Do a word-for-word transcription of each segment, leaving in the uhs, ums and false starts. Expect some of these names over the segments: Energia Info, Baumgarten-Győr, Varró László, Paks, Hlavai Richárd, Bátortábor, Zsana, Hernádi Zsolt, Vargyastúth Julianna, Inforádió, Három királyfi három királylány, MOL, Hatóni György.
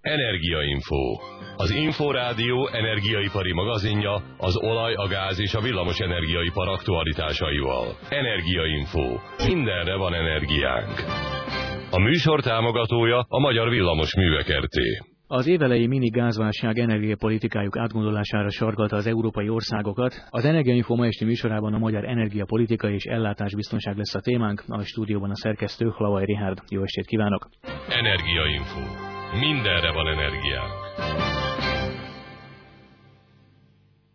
Energia Info. Az Inforádió energiaipari magazinja az olaj, a gáz és a villamos energiaipar aktualitásaival. Energia Info. Mindenre van energiánk. A műsor támogatója a Magyar Villamos Művek er té. Az évelei mini gázválság energiapolitikájuk átgondolására sarkalta az európai országokat. Az Energia Info ma esti műsorában a magyar energiapolitika és ellátásbiztonság lesz a témánk. A stúdióban a szerkesztő Hlavai Richárd. Jó estét kívánok! Energia Info. Mindenre van energiánk.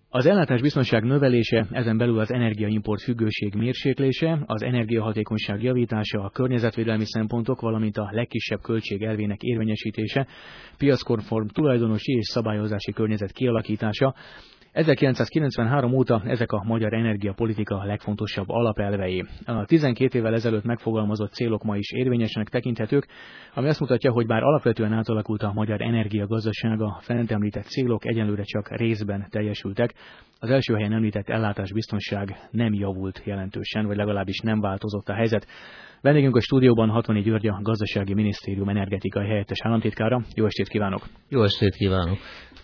Az ellátásbiztonság növelése, ezen belül az energiaimport függőség mérséklése, az energiahatékonyság javítása, a környezetvédelmi szempontok, valamint a legkisebb költség elvének érvényesítése, piackonform tulajdonosi és szabályozási környezet kialakítása. ezerkilencszázkilencvenhárom óta ezek a magyar energiapolitika legfontosabb alapelvei. A tizenkét évvel ezelőtt megfogalmazott célok ma is érvényesnek tekinthetők, ami azt mutatja, hogy bár alapvetően átalakult a magyar energiagazdasága, a fent említett célok egyelőre csak részben teljesültek. Az első helyen említett ellátásbiztonság nem javult jelentősen, vagy legalábbis nem változott a helyzet. Vendégünk a stúdióban Hatóni György, a Gazdasági Minisztérium energetikai helyettes államtitkára. Jó estét kívánok! Jó estét kívánok!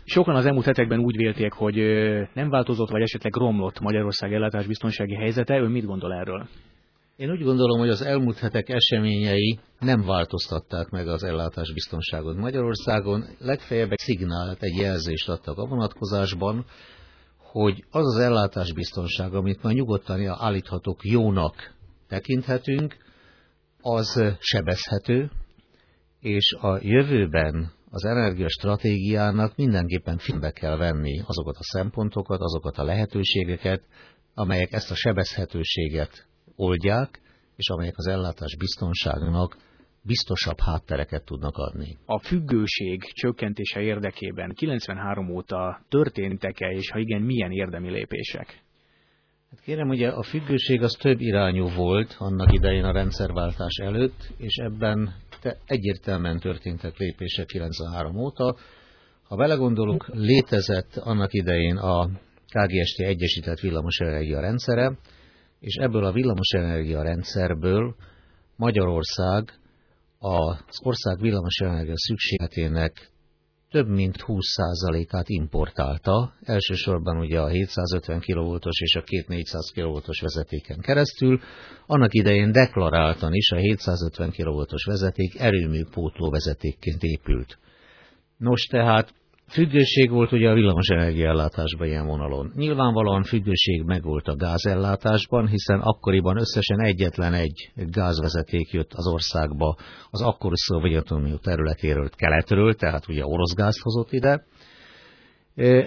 Sokan az elmúlt hetekben úgy vélték, hogy nem változott, vagy esetleg romlott Magyarország ellátásbiztonsági helyzete. Ön mit gondol erről? Én úgy gondolom, hogy az elmúlt hetek eseményei nem változtatták meg az ellátásbiztonságot Magyarországon. Legfeljebb egy szignált, egy jelzést adtak a vonatkozásban, hogy az az ellátásbiztonság, amit már nyugodtan állíthatók jónak tekinthetünk, az sebezhető, és a jövőben az energiastratégiának mindenképpen figyelme kell venni azokat a szempontokat, azokat a lehetőségeket, amelyek ezt a sebezhetőséget oldják, és amelyek az ellátás biztonságnak biztosabb háttereket tudnak adni. A függőség csökkentése érdekében kilencvenhárom óta történtek-e, és ha igen, milyen érdemi lépések? Hát kérem, ugye a függőség az több irányú volt annak idején a rendszerváltás előtt, és ebben egyértelműen történtek lépések kilencvenhárom óta. Ha belegondolunk, létezett annak idején a ká gé es té egyesített villamosenergia rendszere, és ebből a villamosenergia rendszerből Magyarország az ország villamosenergia szükségletének több mint húsz százalékát importálta, elsősorban ugye a hétszázötven kilovoltos és a kétezer-négyszáz kilovoltos vezetéken keresztül, annak idején deklaráltan is a hétszázötven kilovoltos vezeték erőműpótló vezetékként épült. Nos, tehát függőség volt ugye a villamosenergia ellátásban ilyen vonalon. Nyilvánvalóan függőség megvolt a gázellátásban, hiszen akkoriban összesen egyetlen egy gázvezeték jött az országba az akkori Szovjetunió területéről, keletről, tehát ugye orosz gázt hozott ide.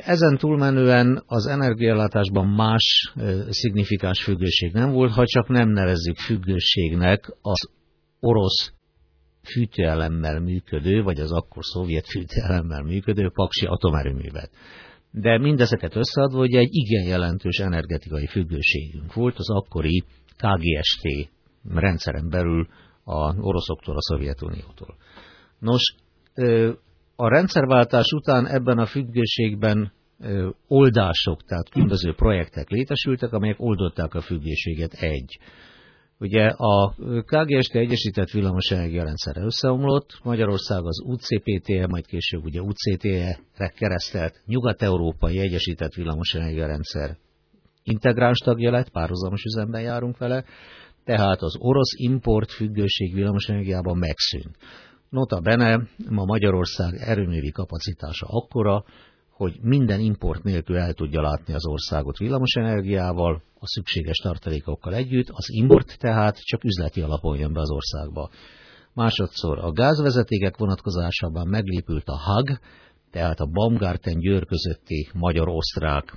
Ezen túlmenően az energiaellátásban más szignifikáns függőség nem volt, ha csak nem nevezzük függőségnek az orosz fűtőelemmel működő, vagy az akkor szovjet fűtőelemmel működő paksi atomerőművet. De mindezeket összeadva, hogy egy igen jelentős energetikai függőségünk volt az akkori ká gé es té rendszeren belül az oroszoktól, a Szovjetuniótól. Nos, a rendszerváltás után ebben a függőségben oldások, tehát különböző projektek létesültek, amelyek oldották a függőséget egy. Ugye a ká gé es té egyesített villamosenergia rendszerre összeomlott, Magyarország az u cé pé té e, majd később ugye u cé té e-re keresztelt nyugat-európai egyesített villamosenergia rendszer integráns tagja lett, párhuzamos üzemben járunk vele, tehát az orosz import függőség villamosenergiában megszűnt. Nota bene, ma Magyarország erőművi kapacitása akkora, hogy minden import nélkül el tudja látni az országot villamosenergiával, a szükséges tartalékokkal együtt, az import tehát csak üzleti alapon jön be az országba. Másodszor a gázvezetékek vonatkozásában meglépült a há gé, tehát a Baumgarten-Győr közötti magyar-osztrák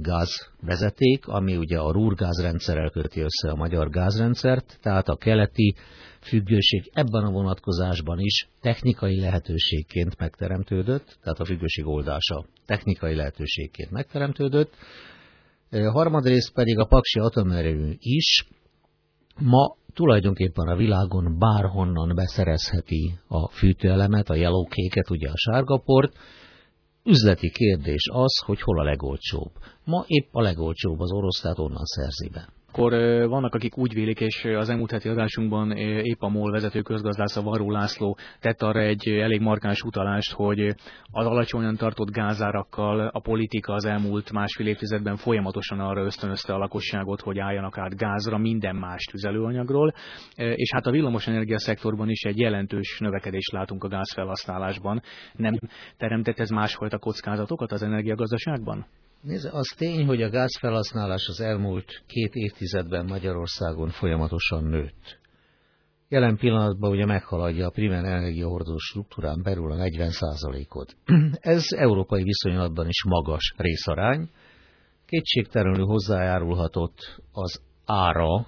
gázvezeték, ami ugye a Ruhr-gázrendszerrel köti össze a magyar gázrendszert, tehát a keleti függőség ebben a vonatkozásban is technikai lehetőségként megteremtődött, tehát a függőség oldása technikai lehetőségként megteremtődött. Harmadrészt pedig a paksi atomerőmű is ma tulajdonképpen a világon bárhonnan beszerezheti a fűtőelemet, a yellowcake-et, ugye a sárgaport. Üzleti kérdés az, hogy hol a legolcsóbb. Ma épp a legolcsóbb az orosz, tehát onnan szerzi be. Akkor vannak, akik úgy vélik, és az elmúlt heti adásunkban épp a MOL vezető közgazdásza Varró László tett arra egy elég markáns utalást, hogy az alacsonyan tartott gázárakkal a politika az elmúlt másfél évtizedben folyamatosan arra ösztönözte a lakosságot, hogy álljanak át gázra, minden más tüzelőanyagról, és hát a villamosenergia szektorban is egy jelentős növekedést látunk a gázfelhasználásban. Nem teremtett ez másfajta kockázatokat az energiagazdaságban? Nézd, az tény, hogy a gázfelhasználás az elmúlt két évtizedben Magyarországon folyamatosan nőtt. Jelen pillanatban ugye meghaladja a primer energiahordozó struktúrán belül a negyven százalékot. Ez európai viszonylatban is magas részarány. Kétségtelenül hozzájárulhatott az ára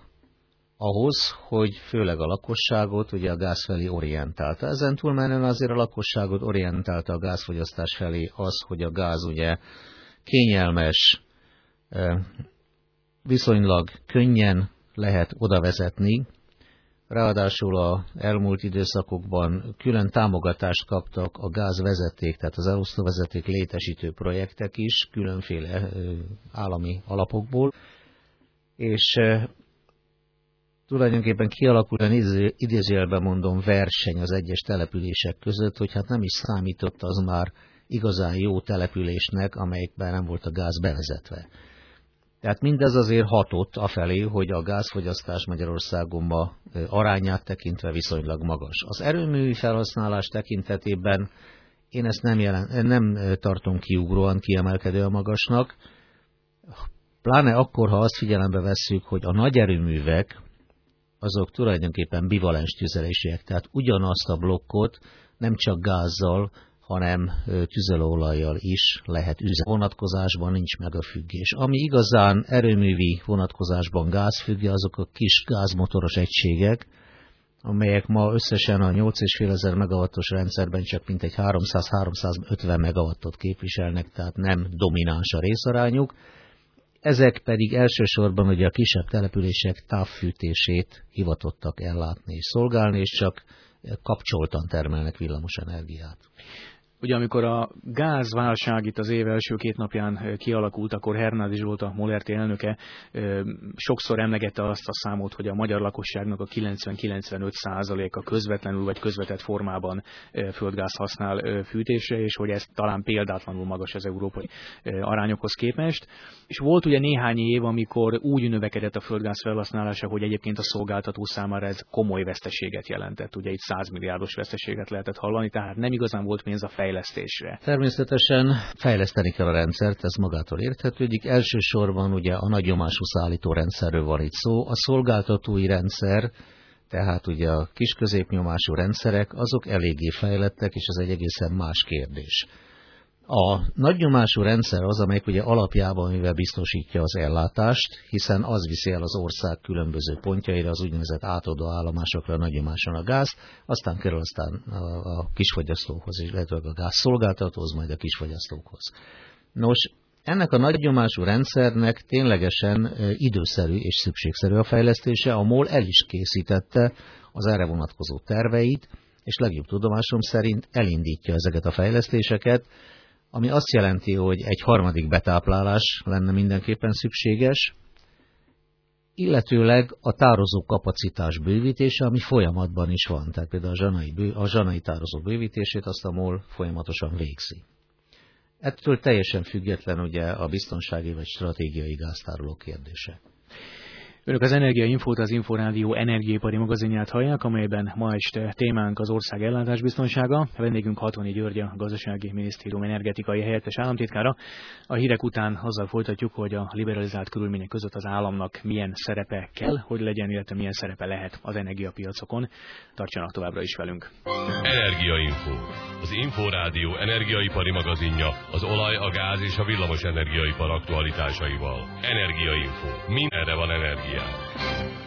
ahhoz, hogy főleg a lakosságot ugye a gáz felé orientálta. Ezen túlmenően azért a lakosságot orientálta a gázfogyasztás felé az, hogy a gáz ugye kényelmes, viszonylag könnyen lehet oda vezetni. Ráadásul a elmúlt időszakokban külön támogatást kaptak a gázvezeték, tehát az elosztóvezeték létesítő projektek is, különféle állami alapokból, és tulajdonképpen kialakul egy idézőjelben mondom verseny az egyes települések között, hogy hát nem is számított az már igazán jó településnek, amelyikben nem volt a gáz bevezetve. Tehát mindez azért hatott afelé, hogy a gázfogyasztás Magyarországon ma arányát tekintve viszonylag magas. Az erőmű felhasználás tekintetében én ezt nem, jelent, nem tartom kiugróan, kiemelkedően magasnak, pláne akkor, ha azt figyelembe vesszük, hogy a nagy erőművek azok tulajdonképpen bivalens tüzelésűek, tehát ugyanazt a blokkot nem csak gázzal, hanem tüzelőolajjal is lehet üzemeltetni. Vonatkozásban nincs meg a függés. Ami igazán erőművi vonatkozásban gázfüggő, azok a kis gázmotoros egységek, amelyek ma összesen a nyolcezer-ötszáz megawattos rendszerben csak mintegy háromszáz-háromszázötven megawattot képviselnek, tehát nem domináns a részarányuk. Ezek pedig elsősorban ugye a kisebb települések távfűtését hivatottak ellátni és szolgálni, és csak kapcsoltan termelnek villamos energiát. Ugye amikor a gázválság itt az év első két napján kialakult, akkor Hernádi Zsolt, a MOL er té elnöke sokszor emlegette azt a számot, hogy a magyar lakosságnak a kilencven-kilencvenöt százaléka közvetlenül vagy közvetett formában földgáz használ fűtésre, és hogy ez talán példátlanul magas az európai arányokhoz képest. És volt ugye néhány év, amikor úgy növekedett a földgáz felhasználása, hogy egyébként a szolgáltató számára ez komoly veszteséget jelentett. Ugye itt száz milliárdos veszteséget lehetett hallani, tehát nem igazán volt pénz a fejlesztésre. Természetesen fejleszteni kell a rendszert, ez magától érthetődik. Elsősorban ugye a nagy nyomású szállító rendszerről van itt szó. A szolgáltatói rendszer, tehát ugye a kisközépnyomású rendszerek, azok eléggé fejlettek, és ez egy egészen más kérdés. A nagy nyomású rendszer az, amelyik ugye alapjában mivel biztosítja az ellátást, hiszen az viszi el az ország különböző pontjaira, az úgynevezett átadó állomásokra nagy nyomáson a gáz, aztán kerül aztán a kisfogyasztókhoz, illetve a gázszolgáltatóhoz, majd a kisfogyasztókhoz. Nos, ennek a nagy nyomású rendszernek ténylegesen időszerű és szükségszerű a fejlesztése, a MOL el is készítette az erre vonatkozó terveit, és legjobb tudomásom szerint elindítja ezeket a fejlesztéseket, ami azt jelenti, hogy egy harmadik betáplálás lenne mindenképpen szükséges, illetőleg a tározó kapacitás bővítése, ami folyamatban is van. Tehát például a zsanai, bő, a zsanai tározó bővítését azt a MOL folyamatosan végzi. Ettől teljesen független ugye a biztonsági vagy stratégiai gáztároló kérdése. Önök az Energia Infót, az Inforádió energiaipari magazinját hallják, amelyben ma este témánk az ország ellátásbiztonsága. Vendégünk Hatóni György, a Gazdasági Minisztérium energetikai helyettes államtitkára. A hírek után azzal folytatjuk, hogy a liberalizált körülmények között az államnak milyen szerepe kell, hogy legyen, illetve milyen szerepe lehet az energiapiacokon. Tartsanak továbbra is velünk. Energia Info, az Inforádió energiaipari magazinja, az olaj, a gáz és a villamos energiaipar aktualitásaival. Energia Info, mindenre van energia. Yeah.